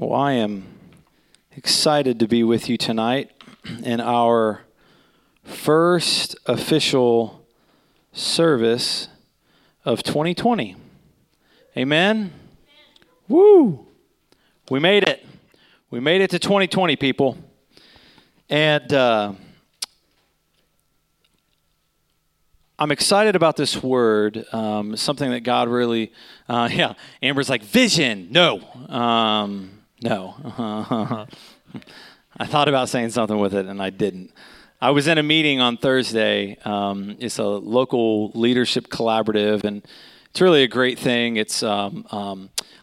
Well, I am excited to be with you tonight in our first official service of 2020. Amen? Woo! We made it. We made it to 2020, people. And I'm excited about this word, something that God really, Amber's like, vision, no. No. I thought about saying something with it, and I didn't. I was in a meeting on Thursday. It's a local leadership collaborative, and it's really a great thing. It's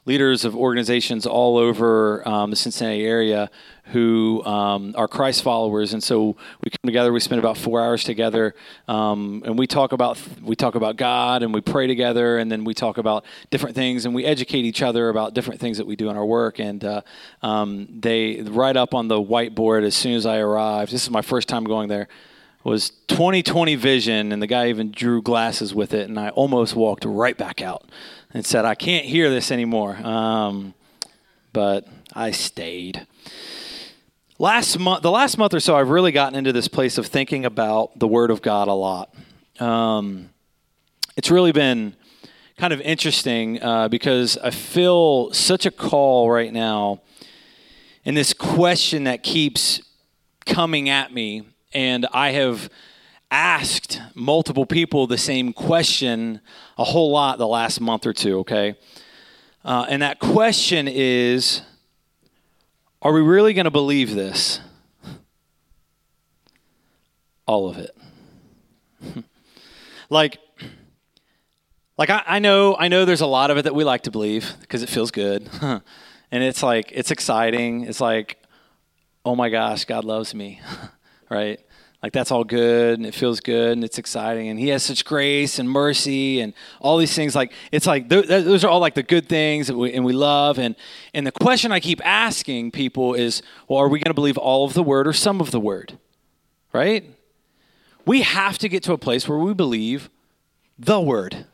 leaders of organizations all over the Cincinnati area who are Christ followers, and so we come together. We spend about 4 hours together, and we talk about God, and we pray together, and then we talk about different things, and we educate each other about different things that we do in our work. And they right up on the whiteboard as soon as I arrived. This is my first time going there. Was 2020 vision, and the guy even drew glasses with it, and I almost walked right back out and said, I can't hear this anymore, but I stayed. The last month or so, I've really gotten into this place of thinking about the Word of God a lot. It's really been kind of interesting because I feel such a call right now, and this question that keeps coming at me. And I have asked multiple people the same question a whole lot the last month or two, okay? And that question is, are we really going to believe this? All of it. I know there's a lot of it that we like to believe because it feels good. And it's like, it's exciting. It's like, oh my gosh, God loves me. Right? Like that's all good and it feels good and it's exciting and he has such grace and mercy and all these things. Like it's like those are all like the good things that we love. And the question I keep asking people is, well, are we going to believe all of the word or some of the word? Right? We have to get to a place where we believe the word.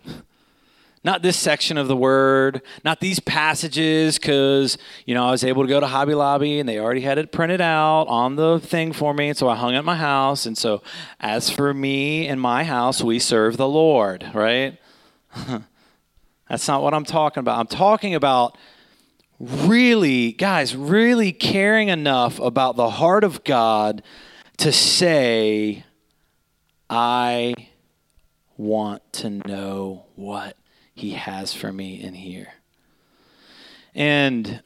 Not this section of the word, not these passages, because, I was able to go to Hobby Lobby and they already had it printed out on the thing for me. And so I hung at my house. And so as for me and my house, we serve the Lord, right? That's not what I'm talking about. I'm talking about really caring enough about the heart of God to say, I want to know what he has for me in here. And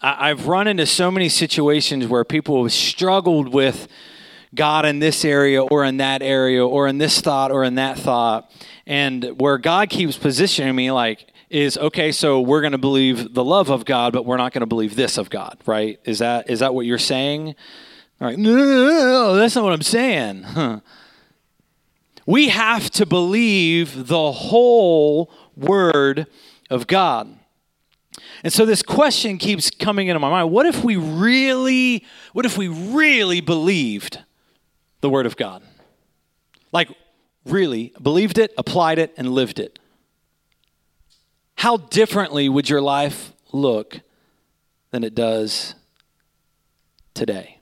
I've run into so many situations where people have struggled with God in this area or in that area or in this thought or in that thought. And where God keeps positioning me so we're going to believe the love of God, but we're not going to believe this of God, right? Is that what you're saying? All right. No, that's not what I'm saying. We have to believe the whole Word of God. And so this question keeps coming into my mind. What if we really believed the Word of God? Like really believed it, applied it, and lived it. How differently would your life look than it does today?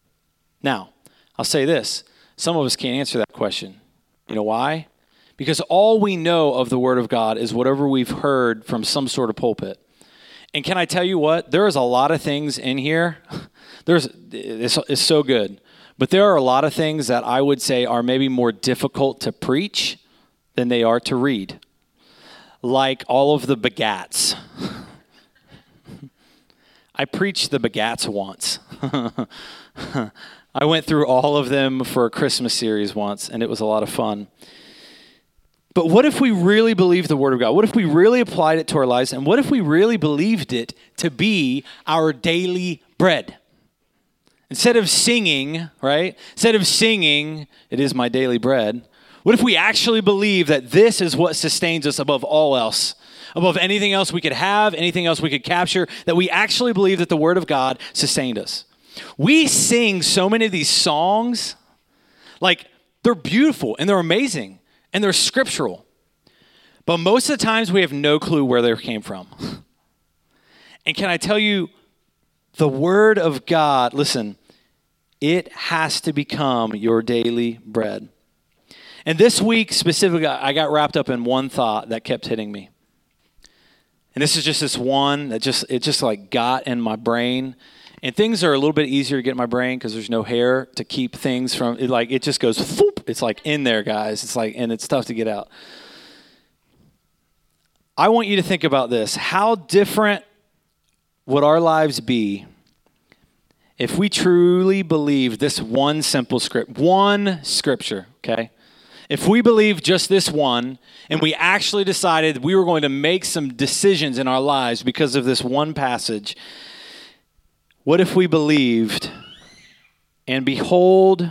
Now, I'll say this. Some of us can't answer that question. You know why? Because all we know of the Word of God is whatever we've heard from some sort of pulpit. And can I tell you what? There is a lot of things in here. It's so good. But there are a lot of things that I would say are maybe more difficult to preach than they are to read. Like all of the begats. I preached the begats once. I went through all of them for a Christmas series once, and it was a lot of fun. But what if we really believed the Word of God? What if we really applied it to our lives? And what if we really believed it to be our daily bread? Instead of singing, it is my daily bread. What if we actually believe that this is what sustains us above all else, above anything else we could have, anything else we could capture, that we actually believe that the Word of God sustained us? We sing so many of these songs, like they're beautiful and they're amazing. And they're scriptural. But most of the times we have no clue where they came from. And can I tell you, The word of God, listen, it has to become your daily bread. And this week specifically, I got wrapped up in one thought that kept hitting me. And this is just this one that just like got in my brain. And things are a little bit easier to get in my brain because there's no hair to keep things from it. Like it just goes, foop, it's like in there, guys. It's like, and it's tough to get out. I want you to think about this. How different would our lives be if we truly believed this one simple script, one scripture, okay? If we believed just this one, and we actually decided we were going to make some decisions in our lives because of this one passage, what if we believed, and behold,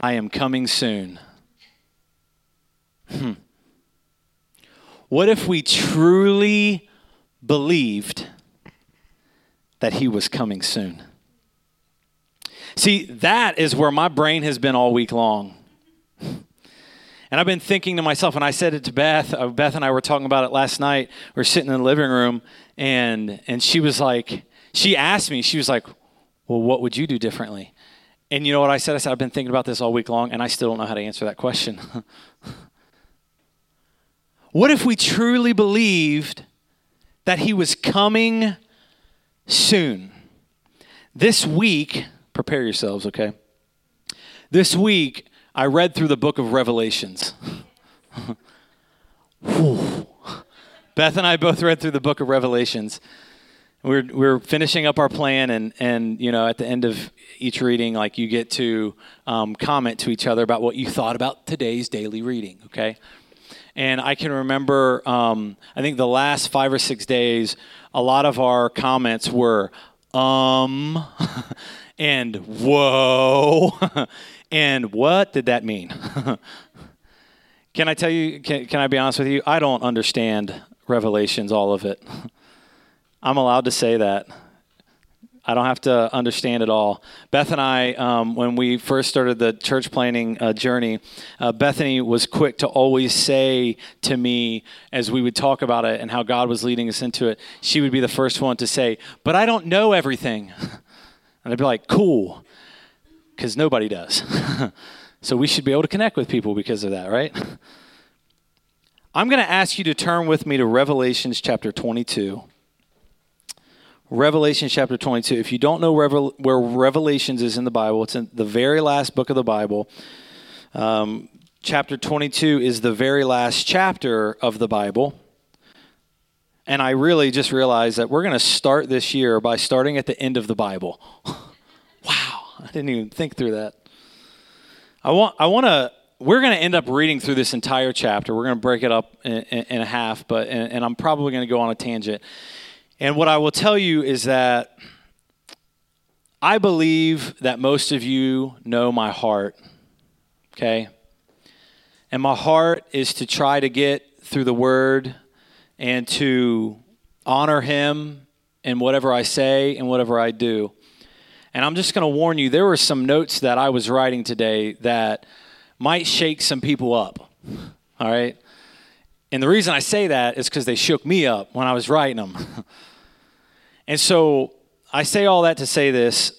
I am coming soon? What if we truly believed that he was coming soon? See, that is where my brain has been all week long. And I've been thinking to myself, and I said it to Beth. Beth and I were talking about it last night. We were sitting in the living room, and she was like, she asked me, she was like, well, what would you do differently? And you know what I said? I said, I've been thinking about this all week long, and I still don't know how to answer that question. What if we truly believed that he was coming soon? This week, prepare yourselves, okay? This week, I read through the book of Revelations. Beth and I both read through the book of Revelations. We're finishing up our plan, and you know, at the end of each reading, like you get to comment to each other about what you thought about today's daily reading, okay? And I can remember, I think the last 5 or 6 days, a lot of our comments were, and whoa, and what did that mean? Can I tell you, can I be honest with you? I don't understand Revelations, all of it. I'm allowed to say that. I don't have to understand it all. Beth and I, when we first started the church planning journey, Bethany was quick to always say to me as we would talk about it and how God was leading us into it, she would be the first one to say, but I don't know everything. And I'd be like, cool. Because nobody does. So we should be able to connect with people because of that, right? I'm going to ask you to turn with me to Revelations chapter 22. Revelation chapter 22. If you don't know where Revelations is in the Bible, it's in the very last book of the Bible. Chapter 22 is the very last chapter of the Bible. And I really just realized that we're going to start this year by starting at the end of the Bible. Wow. I didn't even think through that. We're going to end up reading through this entire chapter. We're going to break it up in a half, but, and I'm probably going to go on a tangent. And what I will tell you is that I believe that most of you know my heart, okay? And my heart is to try to get through the word and to honor him in whatever I say and whatever I do. And I'm just going to warn you, there were some notes that I was writing today that might shake some people up, all right? And the reason I say that is because they shook me up when I was writing them. And so I say all that to say this.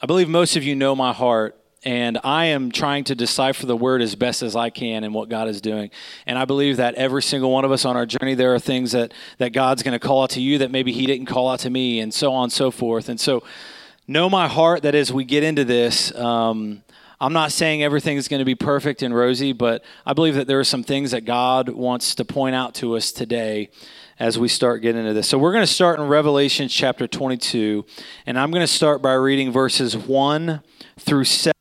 I believe most of you know my heart, and I am trying to decipher the word as best as I can and what God is doing. And I believe that every single one of us on our journey, there are things that God's going to call out to you that maybe he didn't call out to me, and so on and so forth. And so know my heart that as we get into this, I'm not saying everything is going to be perfect and rosy, but I believe that there are some things that God wants to point out to us today as we start getting into this. So we're going to start in Revelation chapter 22, and I'm going to start by reading verses 1 through 7,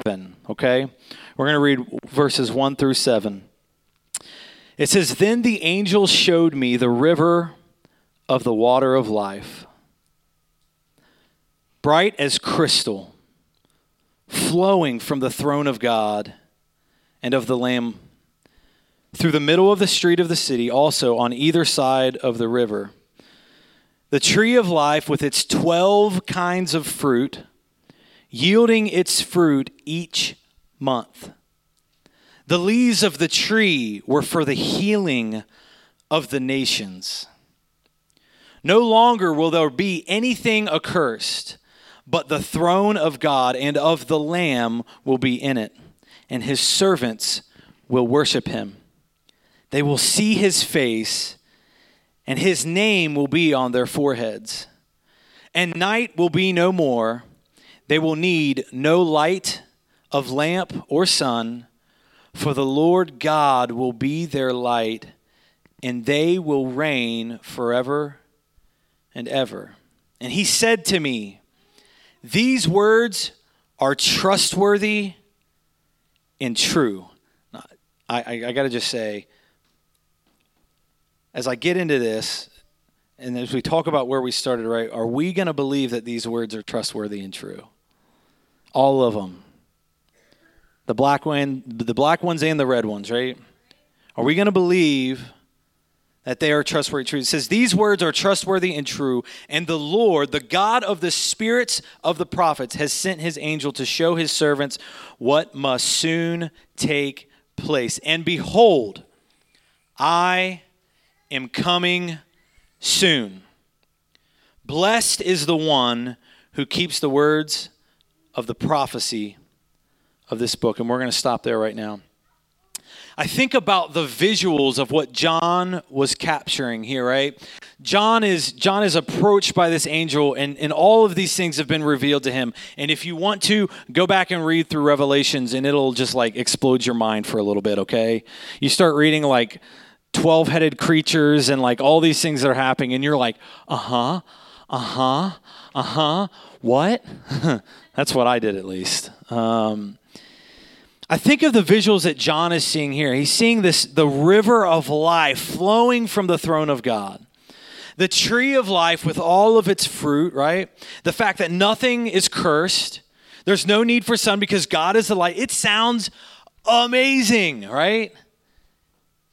okay? We're going to read verses 1 through 7. It says, "Then the angel showed me the river of the water of life, bright as crystal, flowing from the throne of God and of the Lamb, through the middle of the street of the city, also on either side of the river. The tree of life with its 12 kinds of fruit, yielding its fruit each month. The leaves of the tree were for the healing of the nations. No longer will there be anything accursed, but the throne of God and of the Lamb will be in it, and his servants will worship him. They will see his face, and his name will be on their foreheads. And night will be no more. They will need no light of lamp or sun, for the Lord God will be their light, and they will reign forever and ever. And he said to me, these words are trustworthy and true. I got to just say, as I get into this, and as we talk about where we started, right, are we going to believe that these words are trustworthy and true? All of them. The black ones and the red ones, right? Are we going to believe that they are trustworthy and true? It says, these words are trustworthy and true, and the Lord, the God of the spirits of the prophets, has sent his angel to show his servants what must soon take place. And behold, I am coming soon. Blessed is the one who keeps the words of the prophecy of this book. And we're going to stop there right now. I think about the visuals of what John was capturing here, right? John is approached by this angel, and all of these things have been revealed to him. And if you want to, go back and read through Revelations, and it'll just like explode your mind for a little bit, okay? You start reading like 12-headed creatures and like all these things that are happening, and you're like, what? That's what I did at least. I think of the visuals that John is seeing here. He's seeing the river of life flowing from the throne of God. The tree of life with all of its fruit, right? The fact that nothing is cursed. There's no need for sun because God is the light. It sounds amazing, right?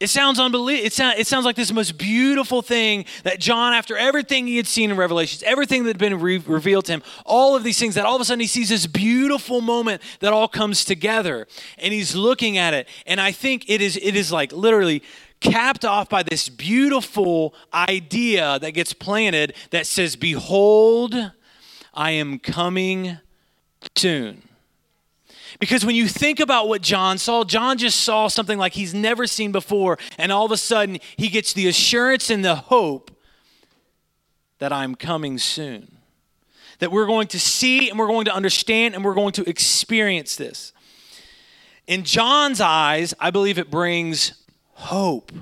It sounds unbelievable. It sounds like this most beautiful thing that John, after everything he had seen in Revelations, everything that had been revealed to him, all of these things, that all of a sudden he sees this beautiful moment that all comes together, and he's looking at it. And I think it is like literally capped off by this beautiful idea that gets planted that says, behold, I am coming soon. Because when you think about what John saw, John just saw something like he's never seen before, and all of a sudden he gets the assurance and the hope that I'm coming soon. That we're going to see, and we're going to understand, and we're going to experience this. In John's eyes, I believe it brings hope.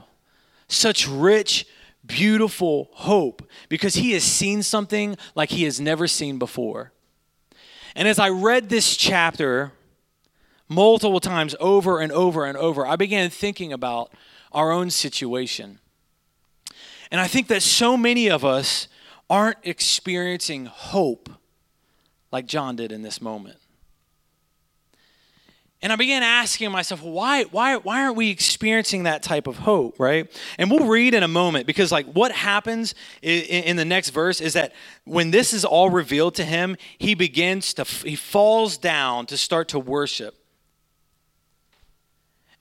Such rich, beautiful hope. Because he has seen something like he has never seen before. And as I read this chapter multiple times over and over and over, I began thinking about our own situation. And I think that so many of us aren't experiencing hope like John did in this moment. And I began asking myself, why aren't we experiencing that type of hope, right? And we'll read in a moment, because like what happens in the next verse is that when this is all revealed to him, he falls down to start to worship.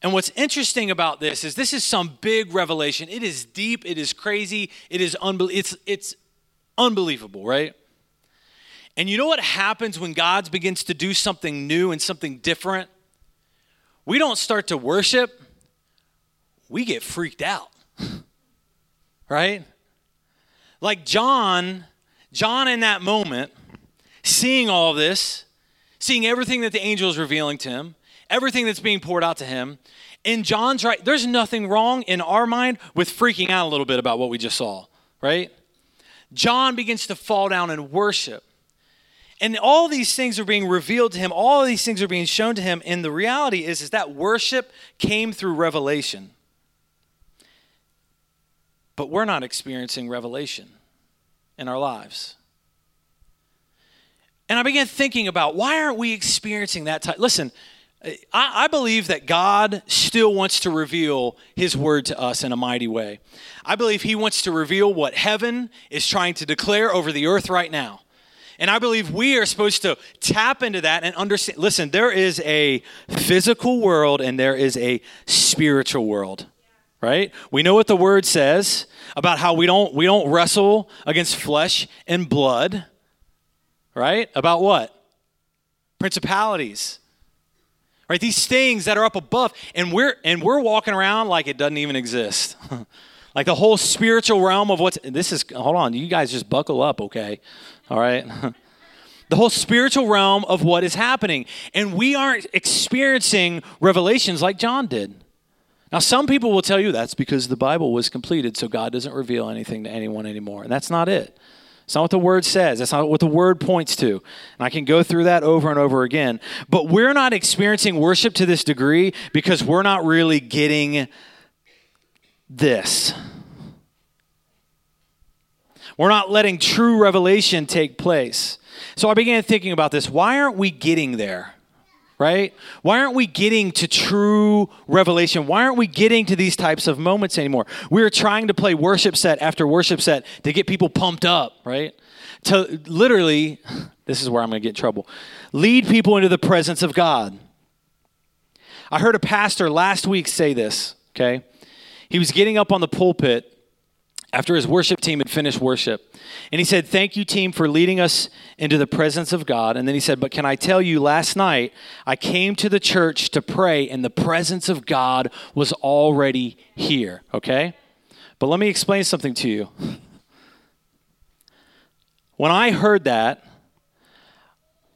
And what's interesting about this is some big revelation. It is deep, it is crazy, it is it's unbelievable, right? And you know what happens when God begins to do something new and something different? We don't start to worship, we get freaked out, right? Like John in that moment, seeing all of this, seeing everything that the angel is revealing to him, everything that's being poured out to him, in John's right, there's nothing wrong in our mind with freaking out a little bit about what we just saw, right? John begins to fall down and worship. And all these things are being revealed to him. All these things are being shown to him. And the reality is that worship came through revelation. But we're not experiencing revelation in our lives. And I began thinking about, why aren't we experiencing that type? Listen, I believe that God still wants to reveal his word to us in a mighty way. I believe he wants to reveal what heaven is trying to declare over the earth right now. And I believe we are supposed to tap into that and understand. Listen, there is a physical world and there is a spiritual world, right? We know what the word says about how we don't wrestle against flesh and blood, right? About what? Principalities. Right? These things that are up above, and we're walking around like it doesn't even exist. Like the whole spiritual realm of hold on, you guys just buckle up, okay? All right? The whole spiritual realm of what is happening. And we aren't experiencing revelations like John did. Now, some people will tell you that's because the Bible was completed, so God doesn't reveal anything to anyone anymore. And that's not it. It's not what the Word says. That's not what the Word points to. And I can go through that over and over again. But we're not experiencing worship to this degree because we're not really getting this. We're not letting true revelation take place. So I began thinking about this. Why aren't we getting there? Right? Why aren't we getting to true revelation? Why aren't we getting to these types of moments anymore? We're trying to play worship set after worship set to get people pumped up, right? To literally, this is where I'm going to get in trouble, lead people into the presence of God. I heard a pastor last week say this, okay? He was getting up on the pulpit after his worship team had finished worship. And he said, "Thank you, team, for leading us into the presence of God." And then he said, "But can I tell you, last night, I came to the church to pray, and the presence of God was already here," okay? But let me explain something to you. When I heard that,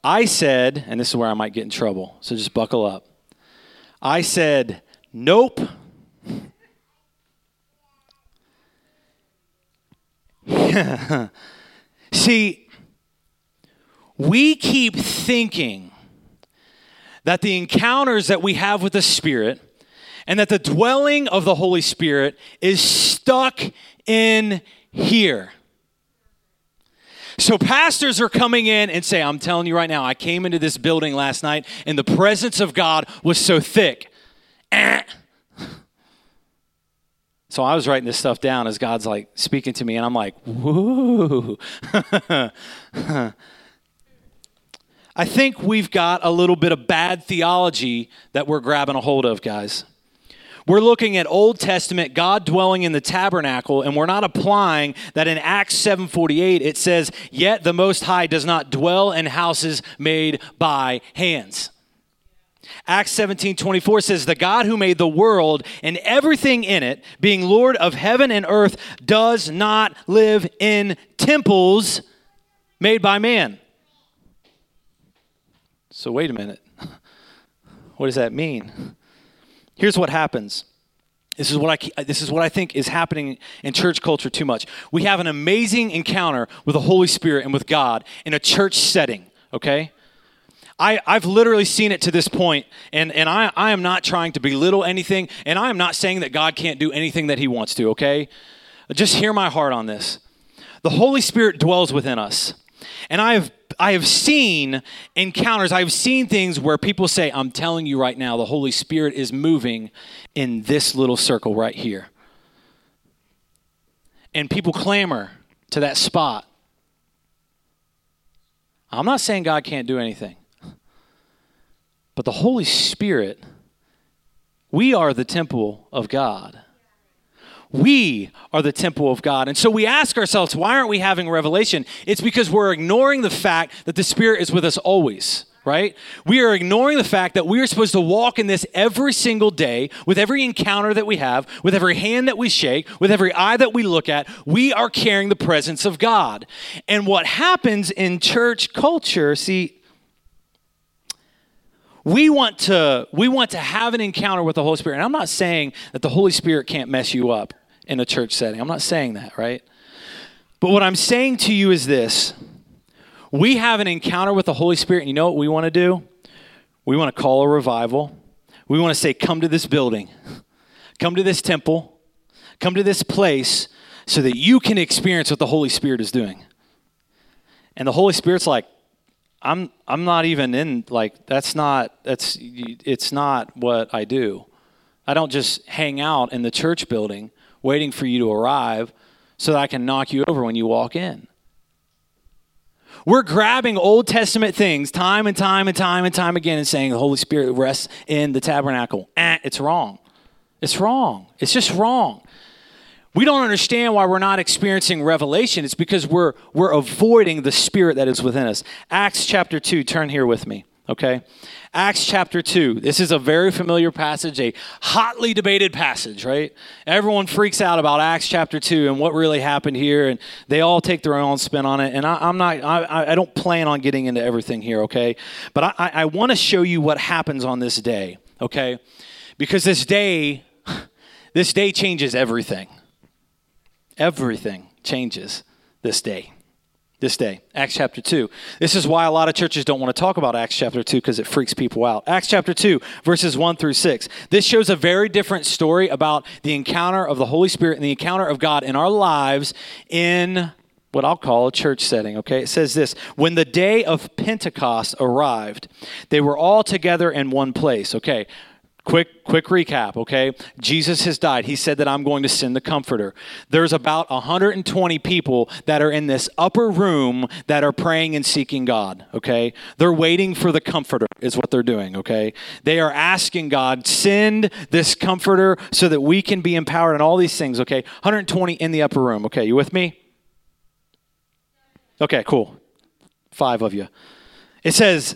I said, and this is where I might get in trouble, so just buckle up. I said, "Nope. See, we keep thinking that the encounters that we have with the Spirit and that the dwelling of the Holy Spirit is stuck in here. So pastors are coming in and say, "I'm telling you right now, I came into this building last night and the presence of God was so thick." So I was writing this stuff down as God's like speaking to me, and I'm like, "Whoa." I think we've got a little bit of bad theology that we're grabbing a hold of, guys. We're looking at Old Testament God dwelling in the tabernacle, and we're not applying that in Acts 7:48 it says, "Yet the Most High does not dwell in houses made by hands." Acts 17:24 says, "The God who made the world and everything in it, being Lord of heaven and earth, does not live in temples made by man." So wait a minute. What does that mean? Here's what happens. This is what I think is happening in church culture too much. We have an amazing encounter with the Holy Spirit and with God in a church setting, okay? I've literally seen it to this point, and I am not trying to belittle anything, and I am not saying that God can't do anything that he wants to, okay? Just hear my heart on this. The Holy Spirit dwells within us, and I have seen encounters. I have seen things where people say, "I'm telling you right now, the Holy Spirit is moving in this little circle right here." And people clamor to that spot. I'm not saying God can't do anything. But the Holy Spirit, we are the temple of God. We are the temple of God. And so we ask ourselves, why aren't we having revelation? It's because we're ignoring the fact that the Spirit is with us always, right? We are ignoring the fact that we are supposed to walk in this every single day, with every encounter that we have, with every hand that we shake, with every eye that we look at. We are carrying the presence of God. And what happens in church culture, see, We want to have an encounter with the Holy Spirit. And I'm not saying that the Holy Spirit can't mess you up in a church setting. I'm not saying that, right? But what I'm saying to you is this. We have an encounter with the Holy Spirit, and you know what we want to do? We want to call a revival. We want to say, "Come to this building. Come to this temple. Come to this place so that you can experience what the Holy Spirit is doing." And the Holy Spirit's like, I'm not even in, like, it's not what I do. I don't just hang out in the church building waiting for you to arrive so that I can knock you over when you walk in. We're grabbing Old Testament things time and time again and saying the Holy Spirit rests in the tabernacle. It's wrong. It's just wrong. We don't understand why we're not experiencing revelation. It's because we're avoiding the spirit that is within us. Acts chapter 2, turn here with me, okay? Acts chapter 2, this is a very familiar passage, a hotly debated passage, right? Everyone freaks out about Acts chapter 2 and what really happened here, and they all take their own spin on it, and I don't plan on getting into everything here, okay? But I want to show you what happens on this day, okay? Because this day changes everything. Everything changes this day. This day, Acts chapter 2. This is why a lot of churches don't want to talk about Acts chapter 2, because it freaks people out. Acts chapter 2, verses 1 through 6. This shows a very different story about the encounter of the Holy Spirit and the encounter of God in our lives in what I'll call a church setting, okay? It says this, when the day of Pentecost arrived, they were all together in one place, okay? Quick recap, okay? Jesus has died. He said that I'm going to send the Comforter. There's about 120 people that are in this upper room that are praying and seeking God, okay? They're waiting for the Comforter is what they're doing, okay? They are asking God, send this Comforter so that we can be empowered and all these things, okay? 120 in the upper room, okay? You with me? Okay, cool. 5 of you. It says,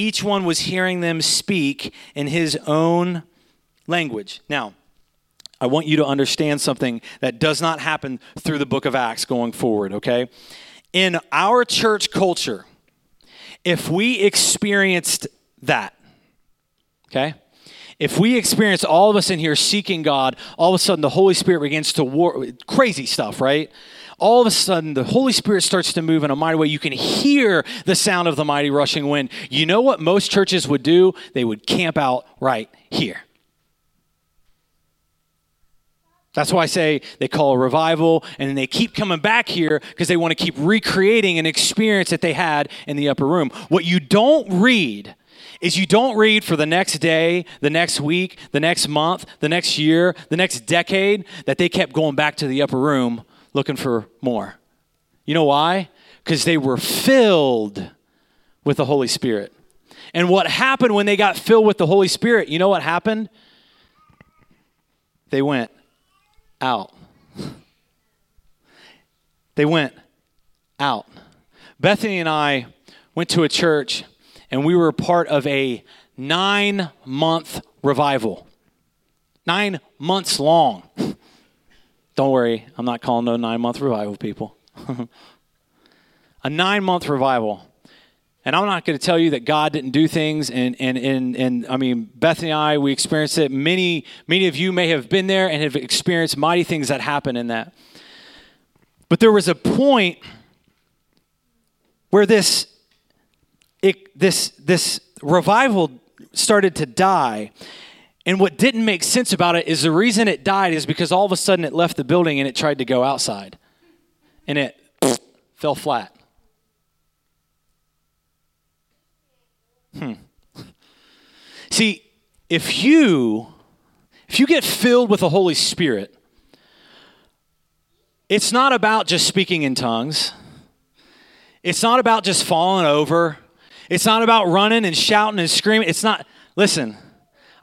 each one was hearing them speak in his own language. Now, I want you to understand something that does not happen through the book of Acts going forward, okay? In our church culture, if we experienced that, okay? If we experience all of us in here seeking God, all of a sudden the Holy Spirit begins to work, crazy stuff, right? All of a sudden, the Holy Spirit starts to move in a mighty way. You can hear the sound of the mighty rushing wind. You know what most churches would do? They would camp out right here. That's why I say they call a revival, and then they keep coming back here because they want to keep recreating an experience that they had in the upper room. What you don't read is you don't read for the next day, the next week, the next month, the next year, the next decade, that they kept going back to the upper room looking for more. You know why? Because they were filled with the Holy Spirit. And what happened when they got filled with the Holy Spirit, you know what happened? They went out. They went out. Bethany and I went to a church, and we were part of a 9-month revival. 9 months long. Don't worry, I'm not calling no 9-month revival people. A 9-month revival. And I'm not going to tell you that God didn't do things. And I mean, Bethany and I, we experienced it. Many of you may have been there and have experienced mighty things that happened in that. But there was a point where this revival started to die. And what didn't make sense about it is the reason it died is because all of a sudden it left the building and it tried to go outside. And it fell flat. See, if you get filled with the Holy Spirit, it's not about just speaking in tongues. It's not about just falling over. It's not about running and shouting and screaming. It's not, listen,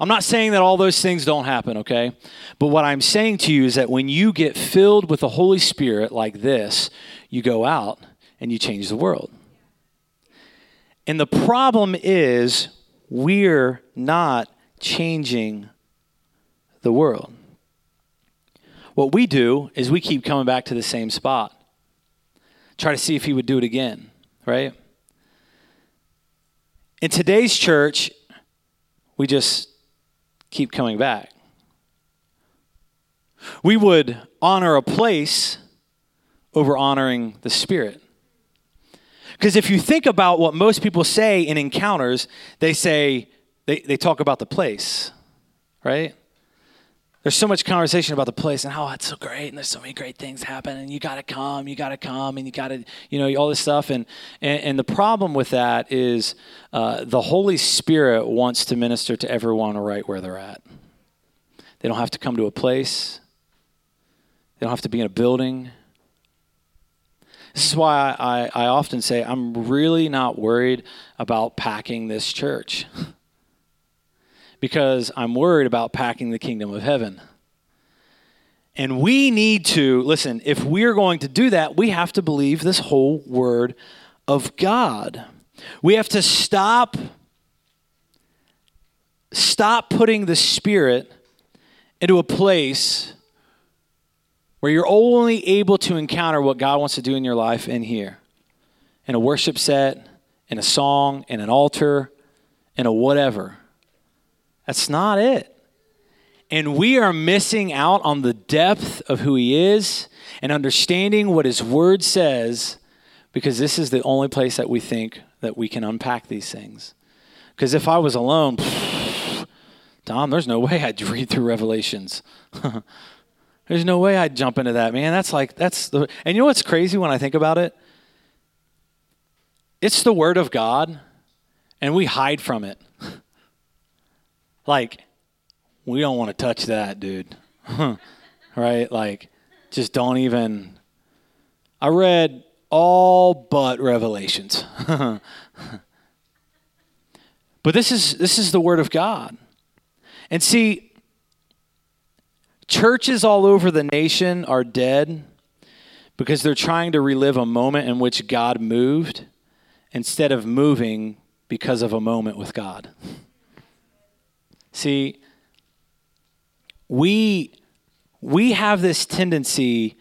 I'm not saying that all those things don't happen, okay? But what I'm saying to you is that when you get filled with the Holy Spirit like this, you go out and you change the world. And the problem is we're not changing the world. What we do is we keep coming back to the same spot. Try to see if he would do it again, right? In today's church, we just keep coming back. We would honor a place over honoring the Spirit. Because if you think about what most people say in encounters, they talk about the place, right? There's so much conversation about the place and how it's so great and there's so many great things happening and you got to come and you got to, all this stuff. And the problem with that is the Holy Spirit wants to minister to everyone right where they're at. They don't have to come to a place. They don't have to be in a building. This is why I often say I'm really not worried about packing this church. Because I'm worried about packing the kingdom of heaven. And we need to, listen, if we're going to do that, we have to believe this whole word of God. We have to stop putting the Spirit into a place where you're only able to encounter what God wants to do in your life in here. In a worship set, in a song, in an altar, in a whatever. That's not it. And we are missing out on the depth of who he is and understanding what his word says, because this is the only place that we think that we can unpack these things. Because if I was alone, Tom, there's no way I'd read through Revelations. There's no way I'd jump into that, man. And you know what's crazy when I think about it? It's the word of God, and we hide from it. Like, we don't want to touch that, dude. Right? Like, just don't even. I read all but Revelations. But this is the word of God. And see, churches all over the nation are dead because they're trying to relive a moment in which God moved instead of moving because of a moment with God. See, we have this tendency,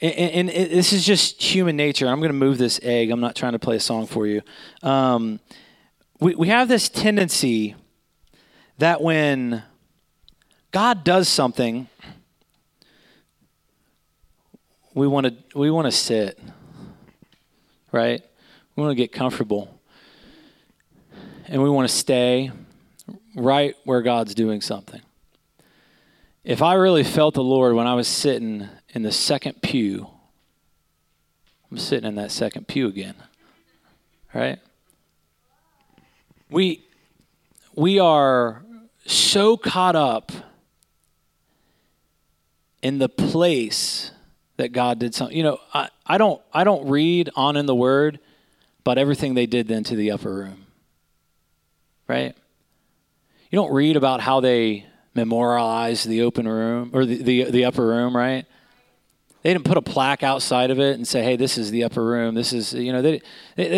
and this is just human nature. I'm going to move this egg. I'm not trying to play a song for you. We have this tendency that when God does something, we want to sit, right? We want to get comfortable, and we want to stay right where God's doing something. If I really felt the Lord when I was sitting in the second pew, I'm sitting in that second pew again, right? We are so caught up in the place that God did something. I don't read on in the Word about everything they did then to the upper room, right? You don't read about how they memorialized the open room or the upper room, right? They didn't put a plaque outside of it and say, "Hey, this is the upper room." This is, they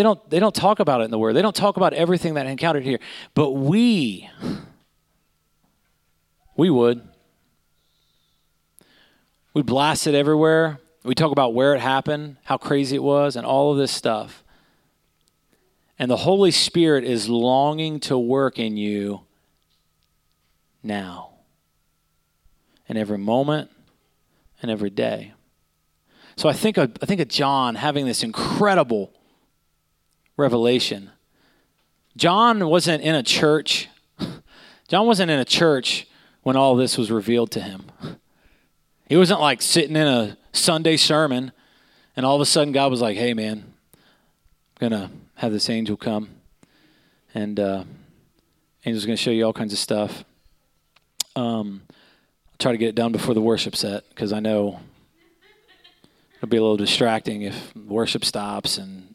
don't talk about it in the Word. They don't talk about everything that I encountered here. But we would. We blast it everywhere. We talk about where it happened, how crazy it was, and all of this stuff. And the Holy Spirit is longing to work in you now, in every moment, and every day. So I think of John having this incredible revelation. John wasn't in a church when all this was revealed to him. He wasn't like sitting in a Sunday sermon, and all of a sudden God was like, "Hey, man, I'm gonna have this angel come, and angel's gonna show you all kinds of stuff." I'll try to get it done before the worship set, because I know it'll be a little distracting if worship stops and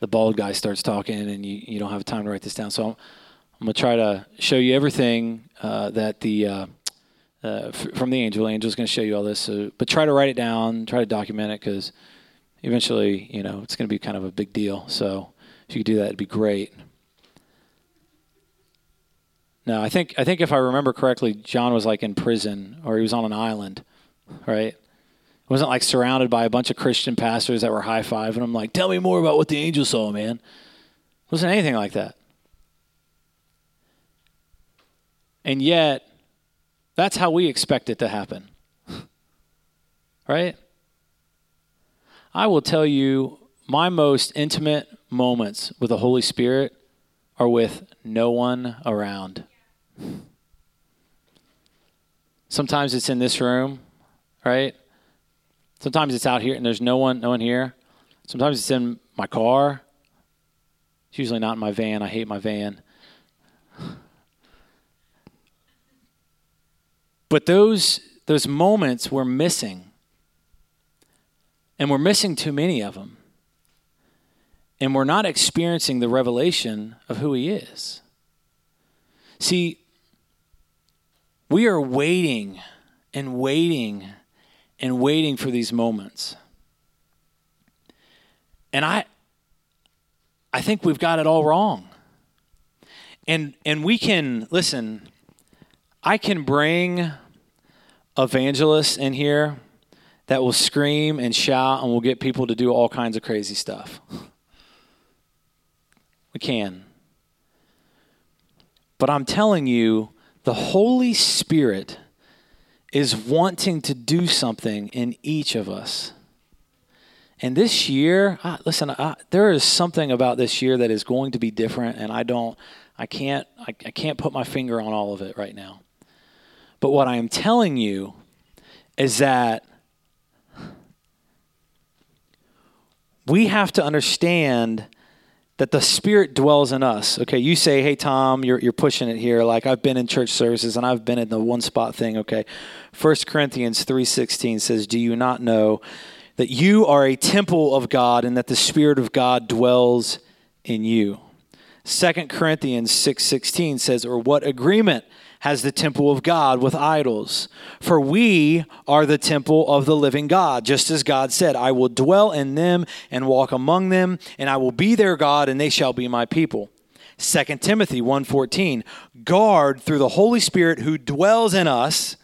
the bald guy starts talking and you don't have time to write this down. So I'm going to try to show you everything that from the angel. The angel's going to show you all this. So, but try to write it down, try to document it, because eventually, it's going to be kind of a big deal. So if you could do that, it'd be great. No, I think if I remember correctly, John was like in prison, or he was on an island, right? He wasn't like surrounded by a bunch of Christian pastors that were high-fiving him, like, "Tell me more about what the angel saw, man." It wasn't anything like that. And yet, that's how we expect it to happen, right? I will tell you, my most intimate moments with the Holy Spirit are with no one around. Sometimes it's in this room, right? Sometimes it's out here and there's no one here. Sometimes it's in my car. It's usually not in my van. I hate my van. But those moments we're missing. And we're missing too many of them. And we're not experiencing the revelation of who he is. See, we are waiting and waiting and waiting for these moments. And I think we've got it all wrong. And we can, listen, I can bring evangelists in here that will scream and shout and will get people to do all kinds of crazy stuff. We can. But I'm telling you, the Holy Spirit is wanting to do something in each of us. And this year, there is something about this year that is going to be different, and I can't put my finger on all of it right now. But what I am telling you is that we have to understand that the Spirit dwells in us. Okay, you say, hey, Tom, you're pushing it here. Like, I've been in church services, and I've been in the one-spot thing, okay? 1 Corinthians 3:16 says, do you not know that you are a temple of God and that the Spirit of God dwells in you? 2 Corinthians 6:16 says, or what agreement has the temple of God with idols? For we are the temple of the living God, just as God said, I will dwell in them and walk among them, and I will be their God, and they shall be my people. 2 Timothy 1:14, guard through the Holy Spirit who dwells in us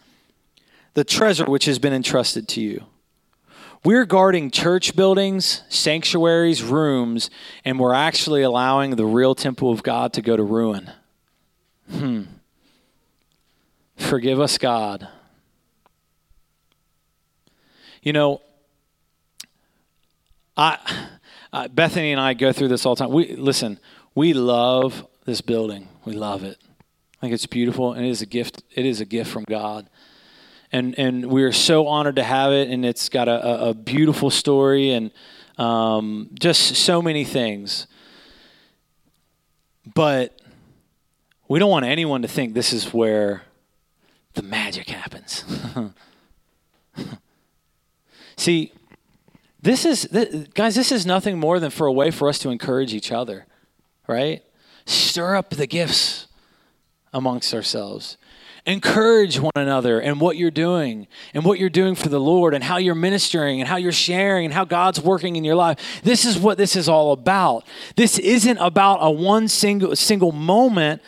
the treasure which has been entrusted to you. We're guarding church buildings, sanctuaries, rooms, and we're actually allowing the real temple of God to go to ruin. Forgive us, God. You know, Bethany and I go through this all the time. We love this building. We love it. I think it's beautiful, and it is a gift. It is a gift from God, and we are so honored to have it. And it's got a beautiful story, and just so many things. But we don't want anyone to think this is where the magic happens. See, this is nothing more than for a way for us to encourage each other, right? Stir up the gifts amongst ourselves. Encourage one another in what you're doing and what you're doing for the Lord and how you're ministering and how you're sharing and how God's working in your life. This is what this is all about. This isn't about a one single moment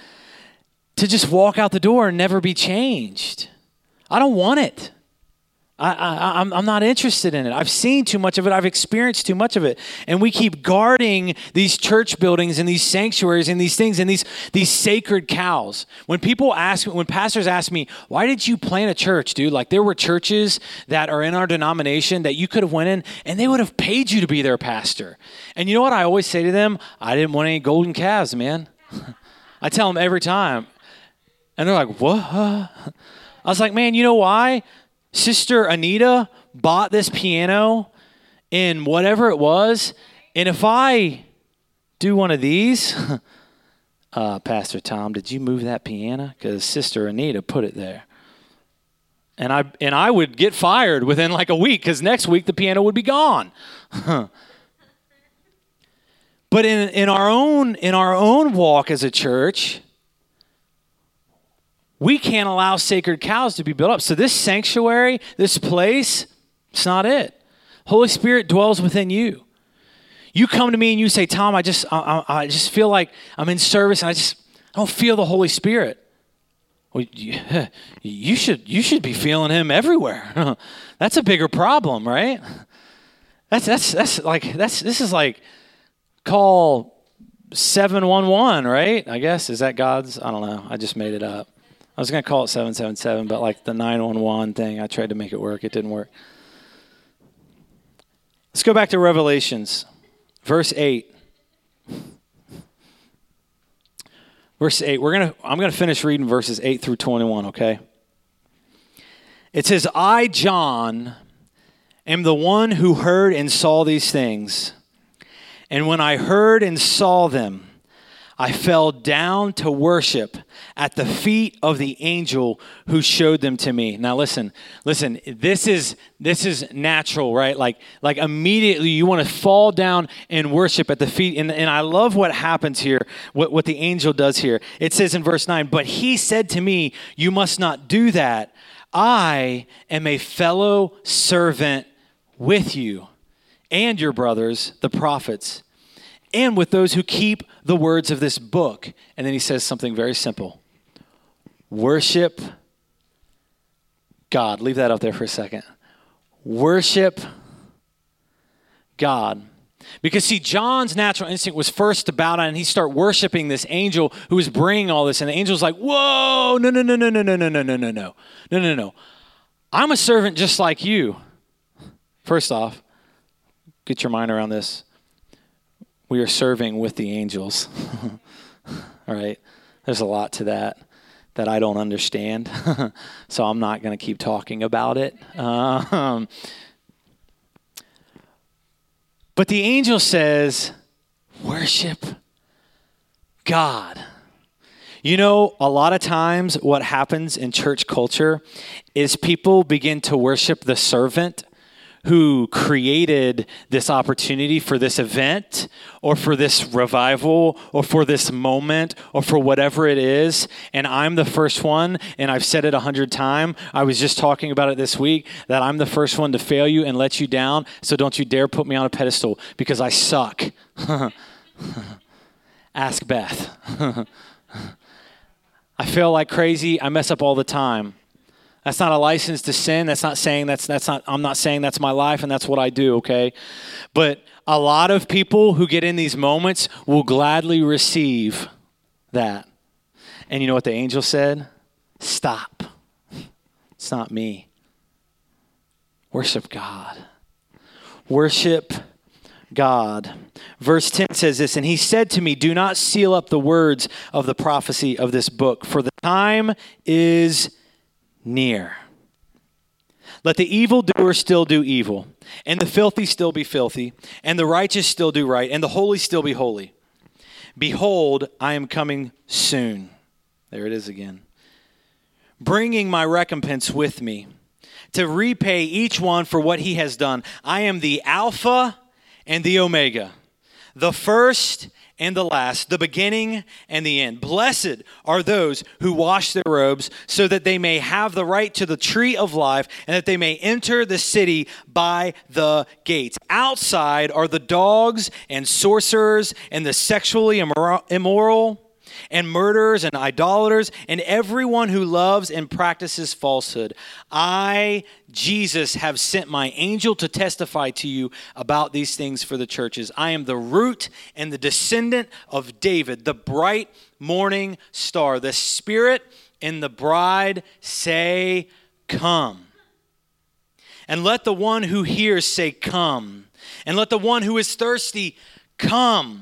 to just walk out the door and never be changed. I don't want it. I'm not interested in it. I've seen too much of it. I've experienced too much of it. And we keep guarding these church buildings and these sanctuaries and these things and these sacred cows. When people ask me, when pastors ask me, why did you plant a church, dude? Like, there were churches that are in our denomination that you could have went in and they would have paid you to be their pastor. And you know what I always say to them? I didn't want any golden calves, man. I tell them every time. And they're like, what? I was like, man, you know why? Sister Anita bought this piano in whatever it was. And if I do one of these, Pastor Tom, did you move that piano? Because Sister Anita put it there. And I would get fired within like a week because next week the piano would be gone. But in our own walk as a church, we can't allow sacred cows to be built up. So this sanctuary, this place, it's not it. Holy Spirit dwells within you. You come to me and you say, Tom, I just feel like I'm in service and I don't feel the Holy Spirit. Well, you should be feeling him everywhere. That's a bigger problem, right? This is like call 711, right? I guess. Is that God's? I don't know. I just made it up. I was going to call it 777, but like the 911 thing, I tried to make it work. It didn't work. Let's go back to Revelations, verse 8. Verse 8. I'm going to finish reading verses 8 through 21, okay? It says, I, John, am the one who heard and saw these things. And when I heard and saw them, I fell down to worship at the feet of the angel who showed them to me. Now listen, this is natural, right? Like immediately you want to fall down and worship at the feet. And I love what happens here, what the angel does here. It says in verse 9, but he said to me, you must not do that. I am a fellow servant with you and your brothers, the prophets, and with those who keep the words of this book. And then he says something very simple. Worship God. Leave that up there for a second. Worship God. Because see, John's natural instinct was first to bow down and he start worshiping this angel who was bringing all this. And the angel's like, whoa, no. I'm a servant just like you. First off, get your mind around this. We are serving with the angels. All right. There's a lot to that I don't understand. So I'm not going to keep talking about it. But the angel says, worship God. You know, a lot of times what happens in church culture is people begin to worship the servant who created this opportunity for this event or for this revival or for this moment or for whatever it is. And I'm the first one, and I've said it 100 times. I was just talking about it this week, that I'm the first one to fail you and let you down, so don't you dare put me on a pedestal because I suck. Ask Beth. I fail like crazy. I mess up all the time. That's not a license to sin. I'm not saying that's my life and that's what I do, okay? But a lot of people who get in these moments will gladly receive that. And you know what the angel said? Stop. It's not me. Worship God. Worship God. Verse 10 says this, and he said to me, do not seal up the words of the prophecy of this book, for the time is near. Let the evildoer still do evil, and the filthy still be filthy, and the righteous still do right, and the holy still be holy. Behold, I am coming soon. There it is again. Bringing my recompense with me to repay each one for what he has done. I am the Alpha and the Omega, the first and the last, the beginning and the end. Blessed are those who wash their robes so that they may have the right to the tree of life and that they may enter the city by the gates. Outside are the dogs and sorcerers and the sexually immoral and murderers and idolaters and everyone who loves and practices falsehood. I, Jesus, have sent my angel to testify to you about these things for the churches. I am the root and the descendant of David, the bright morning star. The Spirit and the bride say, come. And let the one who hears say, come. And let the one who is thirsty, come.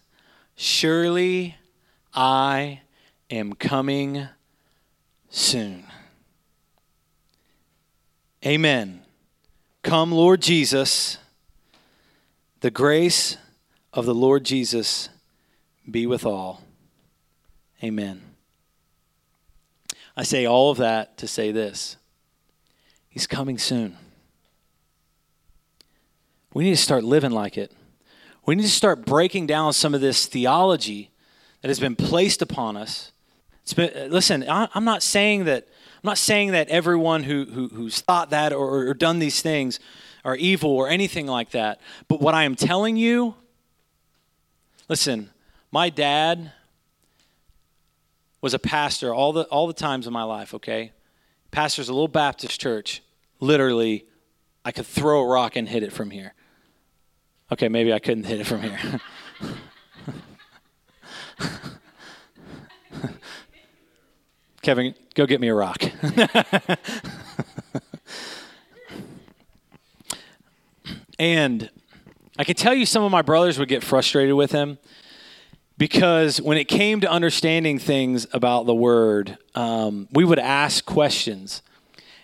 surely I am coming soon. Amen. Come, Lord Jesus. The grace of the Lord Jesus be with all. Amen. I say all of that to say this. He's coming soon. We need to start living like it. We need to start breaking down some of this theology that has been placed upon us. Listen, I'm not saying that everyone who's thought that or done these things are evil or anything like that. But what I am telling you, listen, my dad was a pastor all the times of my life, okay? Pastor's a little Baptist church, literally, I could throw a rock and hit it from here. Okay, maybe I couldn't hit it from here. Kevin, go get me a rock. And I could tell you some of my brothers would get frustrated with him because when it came to understanding things about the word, we would ask questions.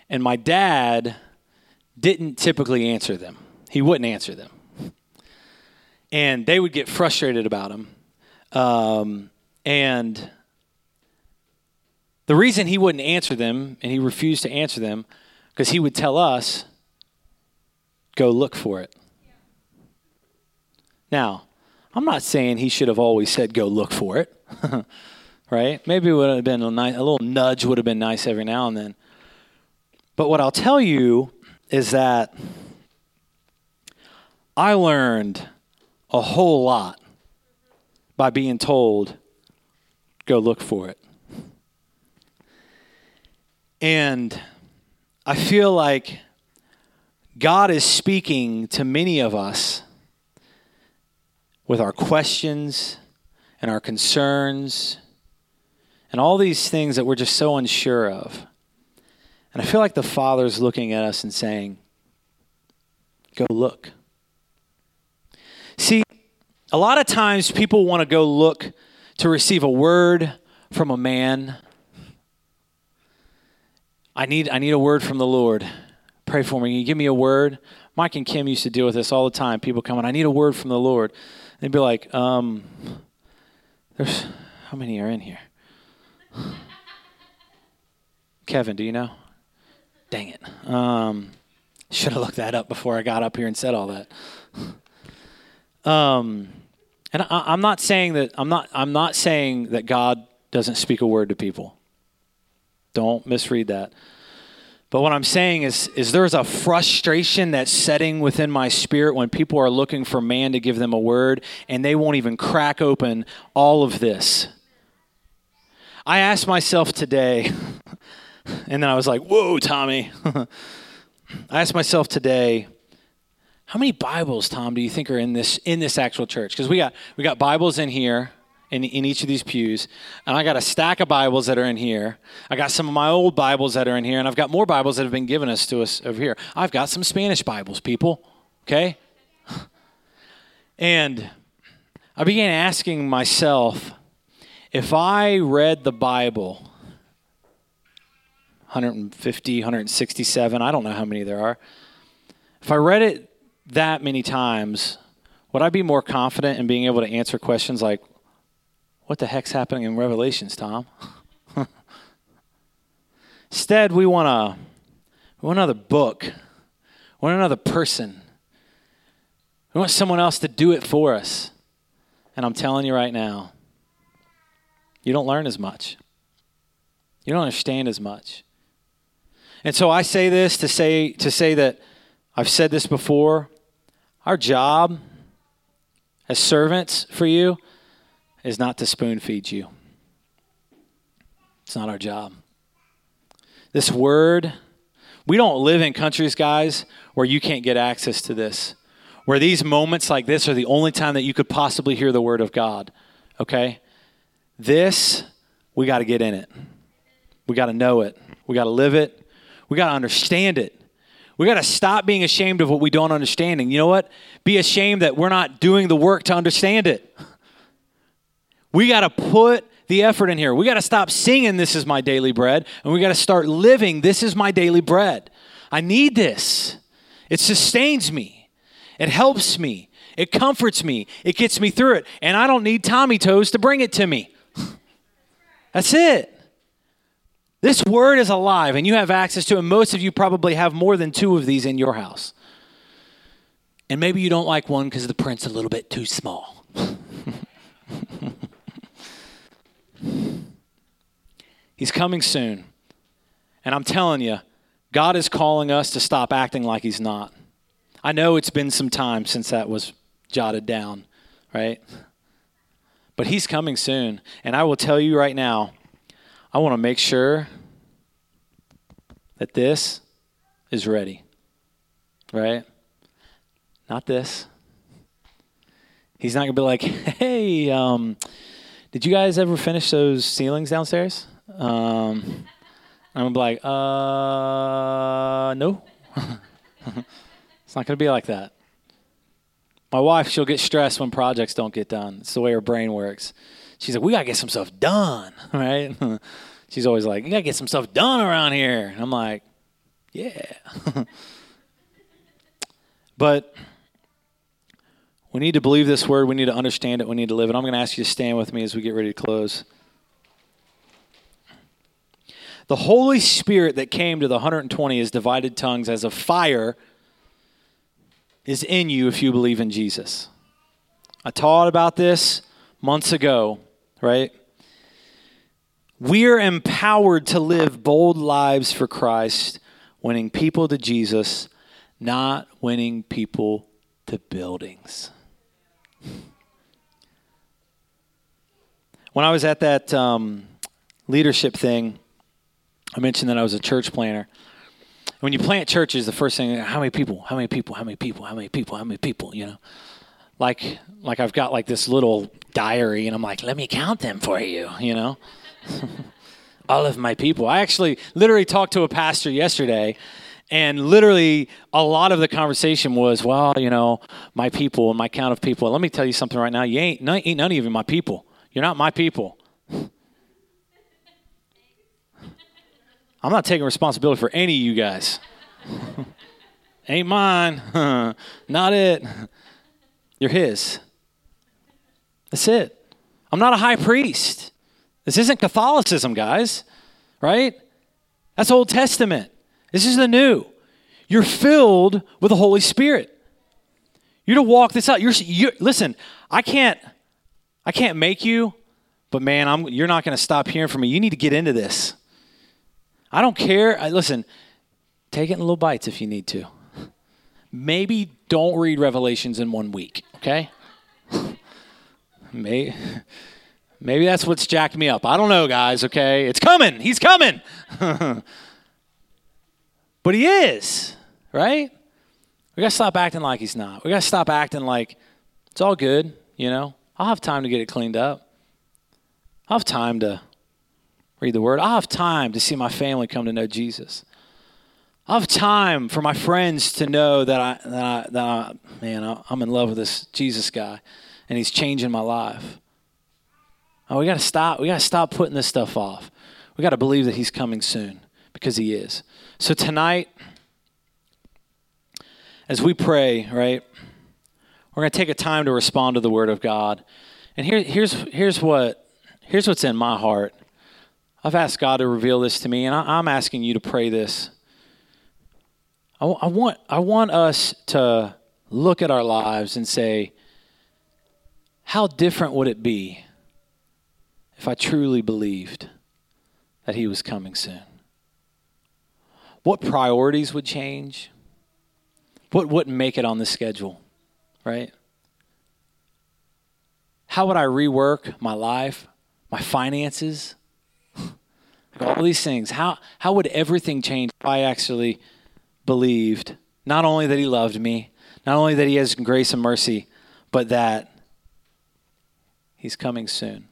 And my dad didn't typically answer them. He wouldn't answer them. And they would get frustrated about him. And the reason he wouldn't answer them, and he refused to answer them, because he would tell us, go look for it. Yeah. Now, I'm not saying he should have always said, go look for it. Right? Maybe it would have been a little nudge would have been nice every now and then. But what I'll tell you is that I learned a whole lot by being told, go look for it. And I feel like God is speaking to many of us with our questions and our concerns and all these things that we're just so unsure of. And I feel like the Father's looking at us and saying, go look. See, a lot of times people want to go look to receive a word from a man. I need a word from the Lord. Pray for me. Can you give me a word? Mike and Kim used to deal with this all the time. People come in, I need a word from the Lord. They'd be like, there's how many are in here? Kevin, do you know? Dang it. Should have looked that up before I got up here and said all that. And I'm not saying that I'm not saying that God doesn't speak a word to people. Don't misread that. But what I'm saying is there's a frustration that's setting within my spirit when people are looking for man to give them a word, and they won't even crack open all of this. I asked myself today, and then I was like, whoa, Tommy. I asked myself today, how many Bibles, Tom, do you think are in this actual church? Because we got Bibles in here. In each of these pews, and I got a stack of Bibles that are in here. I got some of my old Bibles that are in here, and I've got more Bibles that have been given to us over here. I've got some Spanish Bibles, people, okay? And I began asking myself, if I read the Bible, 150, 167, I don't know how many there are. If I read it that many times, would I be more confident in being able to answer questions like, what the heck's happening in Revelations, Tom? Instead, we want another book. We want another person. We want someone else to do it for us. And I'm telling you right now, you don't learn as much. You don't understand as much. And so I say this to say that I've said this before. Our job as servants for you is not to spoon feed you. It's not our job. This word, we don't live in countries, guys, where you can't get access to this, where these moments like this are the only time that you could possibly hear the word of God, okay? This, we got to get in it. We got to know it. We got to live it. We got to understand it. We got to stop being ashamed of what we don't understand. And you know what? Be ashamed that we're not doing the work to understand it. We got to put the effort in here. We got to stop singing, this is my daily bread, and we got to start living, this is my daily bread. I need this. It sustains me. It helps me. It comforts me. It gets me through it. And I don't need Tommy Toes to bring it to me. That's it. This word is alive, and you have access to it. Most of you probably have more than two of these in your house. And maybe you don't like one because the print's a little bit too small. He's coming soon. And I'm telling you, God is calling us to stop acting like he's not. I know it's been some time since that was jotted down, right? But he's coming soon. And I will tell you right now, I want to make sure that this is ready, right? Not this. He's not going to be like, hey, did you guys ever finish those ceilings downstairs? I'm going to be like, no. It's not going to be like that. My wife, she'll get stressed when projects don't get done. It's the way her brain works. She's like, we got to get some stuff done, right? She's always like, you got to get some stuff done around here. And I'm like, yeah. But we need to believe this word. We need to understand it. We need to live it. I'm going to ask you to stand with me as we get ready to close. The Holy Spirit that came to the 120 as divided tongues as a fire is in you if you believe in Jesus. I taught about this months ago, right? We're empowered to live bold lives for Christ, winning people to Jesus, not winning people to buildings. When I was at that leadership thing, I mentioned that I was a church planner. When you plant churches, the first thing, how many people, you know? Like I've got like this little diary, and I'm like, let me count them for you, you know? All of my people. I actually literally talked to a pastor yesterday, and literally a lot of the conversation was, well, you know, my people and my count of people. Let me tell you something right now. You ain't none of you my people. You're not my people. I'm not taking responsibility for any of you guys. Ain't mine. Not it. You're his. That's it. I'm not a high priest. This isn't Catholicism, guys, right? That's Old Testament. This is the new. You're filled with the Holy Spirit. You're to walk this out. You're listen, I can't make you, but man, you're not going to stop hearing from me. You need to get into this. I don't care. Listen, take it in little bites if you need to. Maybe don't read Revelations in 1 week, okay? Maybe that's what's jacked me up. I don't know, guys, okay? It's coming. He's coming. But he is, right? We got to stop acting like he's not. We got to stop acting like it's all good, you know? I'll have time to get it cleaned up. I'll have time to read the word. I'll have time to see my family come to know Jesus. I'll have time for my friends to know that I'm in love with this Jesus guy, and he's changing my life. Oh, we got to stop. We got to stop putting this stuff off. We got to believe that he's coming soon, because he is. So tonight, as we pray, right, we're going to take a time to respond to the Word of God. And here's what's in my heart. I've asked God to reveal this to me, and I'm asking you to pray this. I want us to look at our lives and say, how different would it be if I truly believed that he was coming soon? What priorities would change? What wouldn't make it on the schedule, right? How would I rework my life, my finances, all these things? How would everything change if I actually believed not only that he loved me, not only that he has grace and mercy, but that he's coming soon?